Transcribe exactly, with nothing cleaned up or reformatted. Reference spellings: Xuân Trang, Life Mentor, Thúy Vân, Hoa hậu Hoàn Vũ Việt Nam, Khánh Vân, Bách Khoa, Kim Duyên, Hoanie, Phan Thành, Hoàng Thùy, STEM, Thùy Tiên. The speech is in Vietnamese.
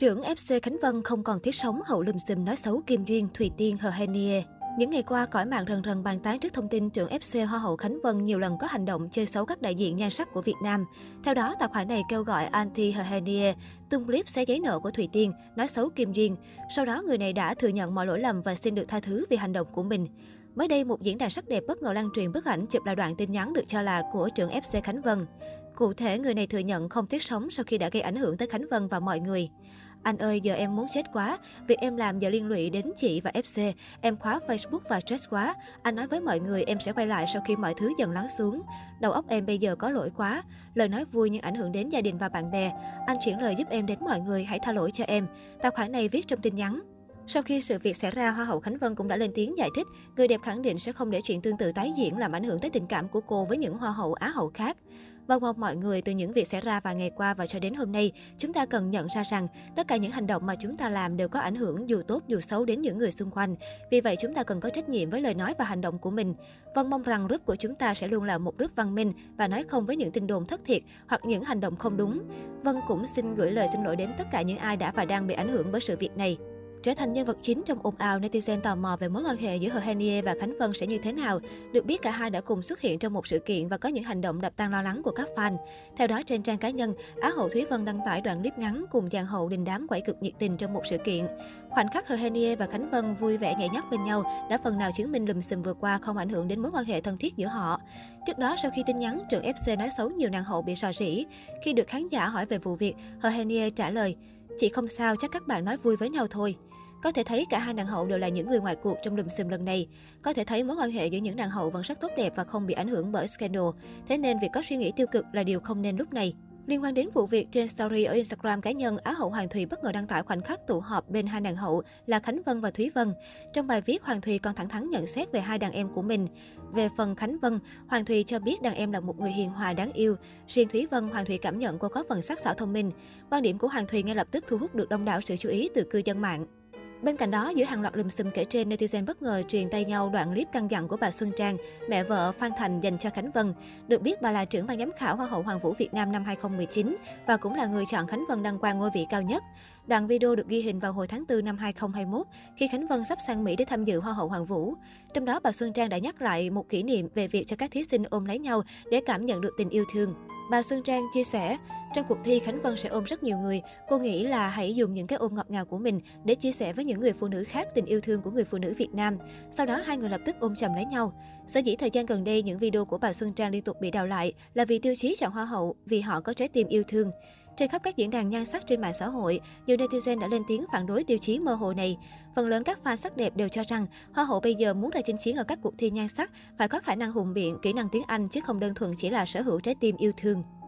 Trưởng ép xê Khánh Vân không còn tiếc sống hậu lùm xùm nói xấu Kim Duyên, Thùy Tiên, Hoanie. Những ngày qua, cõi mạng rần rần bàn tán trước thông tin trưởng ép xê Hoa hậu Khánh Vân nhiều lần có hành động chơi xấu các đại diện nhan sắc của Việt Nam. Theo đó, tài khoản này kêu gọi anti Hoanie tung clip xé giấy nợ của Thùy Tiên, nói xấu Kim Duyên. Sau đó, người này đã thừa nhận mọi lỗi lầm và xin được tha thứ vì hành động của mình. Mới đây, một diễn đàn sắc đẹp bất ngờ lan truyền bức ảnh chụp lại đoạn tin nhắn được cho là của trưởng ép xê Khánh Vân. Cụ thể, người này thừa nhận không tiếc sống sau khi đã gây ảnh hưởng tới Khánh Vân và mọi người. Anh ơi, giờ em muốn chết quá, việc em làm giờ liên lụy đến chị và ép xê, em khóa Facebook và stress quá. Anh nói với mọi người em sẽ quay lại sau khi mọi thứ dần lắng xuống. Đầu óc em bây giờ có lỗi quá, lời nói vui nhưng ảnh hưởng đến gia đình và bạn bè. Anh chuyển lời giúp em đến mọi người, hãy tha lỗi cho em. Tài khoản này viết trong tin nhắn. Sau khi sự việc xảy ra, Hoa hậu Khánh Vân cũng đã lên tiếng giải thích, người đẹp khẳng định sẽ không để chuyện tương tự tái diễn làm ảnh hưởng tới tình cảm của cô với những hoa hậu Á hậu khác. Và mong mọi người, từ những việc xảy ra vài ngày qua và cho đến hôm nay, chúng ta cần nhận ra rằng tất cả những hành động mà chúng ta làm đều có ảnh hưởng dù tốt dù xấu đến những người xung quanh. Vì vậy, chúng ta cần có trách nhiệm với lời nói và hành động của mình. Vân mong rằng group của chúng ta sẽ luôn là một group văn minh và nói không với những tin đồn thất thiệt hoặc những hành động không đúng. Vân cũng xin gửi lời xin lỗi đến tất cả những ai đã và đang bị ảnh hưởng bởi sự việc này. Trở thành nhân vật chính trong ồn ào, netizen tò mò về mối quan hệ giữa Hoanie và Khánh Vân sẽ như thế nào. Được biết, cả hai đã cùng xuất hiện trong một sự kiện và có những hành động đập tan lo lắng của các fan. Theo đó, trên trang cá nhân, Á hậu Thúy Vân đăng tải đoạn clip ngắn cùng dàn hậu đình đám quẩy cực nhiệt tình trong một sự kiện. Khoảnh khắc Hoanie và Khánh Vân vui vẻ nhảy nhót bên nhau đã phần nào chứng minh lùm xùm vừa qua không ảnh hưởng đến mối quan hệ thân thiết giữa họ. Trước đó, sau khi tin nhắn, trưởng ép xê nói xấu nhiều nàng hậu bị xò xỉ. Khi được khán giả hỏi về vụ việc, Hoanie trả lời: "Chị không sao, chắc các bạn nói vui với nhau thôi." Có thể thấy cả hai nàng hậu đều là những người ngoài cuộc trong lùm xùm lần này. Có thể thấy mối quan hệ giữa những nàng hậu vẫn rất tốt đẹp và không bị ảnh hưởng bởi scandal. Thế nên việc có suy nghĩ tiêu cực là điều không nên lúc này. Liên quan đến vụ việc, trên story ở Instagram cá nhân, Á hậu Hoàng Thùy bất ngờ đăng tải khoảnh khắc tụ họp bên hai nàng hậu là Khánh Vân và Thúy Vân. Trong bài viết, Hoàng Thùy còn thẳng thắn nhận xét về hai đàn em của mình. Về phần Khánh Vân, Hoàng Thùy cho biết đàn em là một người hiền hòa đáng yêu. Riêng Thúy Vân, Hoàng Thùy cảm nhận cô có phần sắc sảo thông minh. Quan điểm của Hoàng Thùy ngay lập tức thu hút được đông đảo sự chú ý từ cư dân mạng. Bên cạnh đó, giữa hàng loạt lùm xùm kể trên, netizen bất ngờ truyền tay nhau đoạn clip căn dặn của bà Xuân Trang, mẹ vợ Phan Thành dành cho Khánh Vân. Được biết, bà là trưởng ban giám khảo Hoa hậu Hoàn Vũ Việt Nam năm hai không một chín và cũng là người chọn Khánh Vân đăng quang ngôi vị cao nhất. Đoạn video được ghi hình vào hồi tháng tư năm hai không hai mốt, khi Khánh Vân sắp sang Mỹ để tham dự Hoa hậu Hoàn Vũ. Trong đó, bà Xuân Trang đã nhắc lại một kỷ niệm về việc cho các thí sinh ôm lấy nhau để cảm nhận được tình yêu thương. Bà Xuân Trang chia sẻ, trong cuộc thi Khánh Vân sẽ ôm rất nhiều người. Cô nghĩ là hãy dùng những cái ôm ngọt ngào của mình để chia sẻ với những người phụ nữ khác tình yêu thương của người phụ nữ Việt Nam. Sau đó hai người lập tức ôm chầm lấy nhau. Sở dĩ thời gian gần đây những video của bà Xuân Trang liên tục bị đào lại là vì tiêu chí chọn hoa hậu, vì họ có trái tim yêu thương. Trên khắp các diễn đàn nhan sắc trên mạng xã hội, nhiều netizen đã lên tiếng phản đối tiêu chí mơ hồ này. Phần lớn các fan sắc đẹp đều cho rằng hoa hậu bây giờ muốn ra chinh chiến ở các cuộc thi nhan sắc phải có khả năng hùng biện, kỹ năng tiếng Anh chứ không đơn thuần chỉ là sở hữu trái tim yêu thương.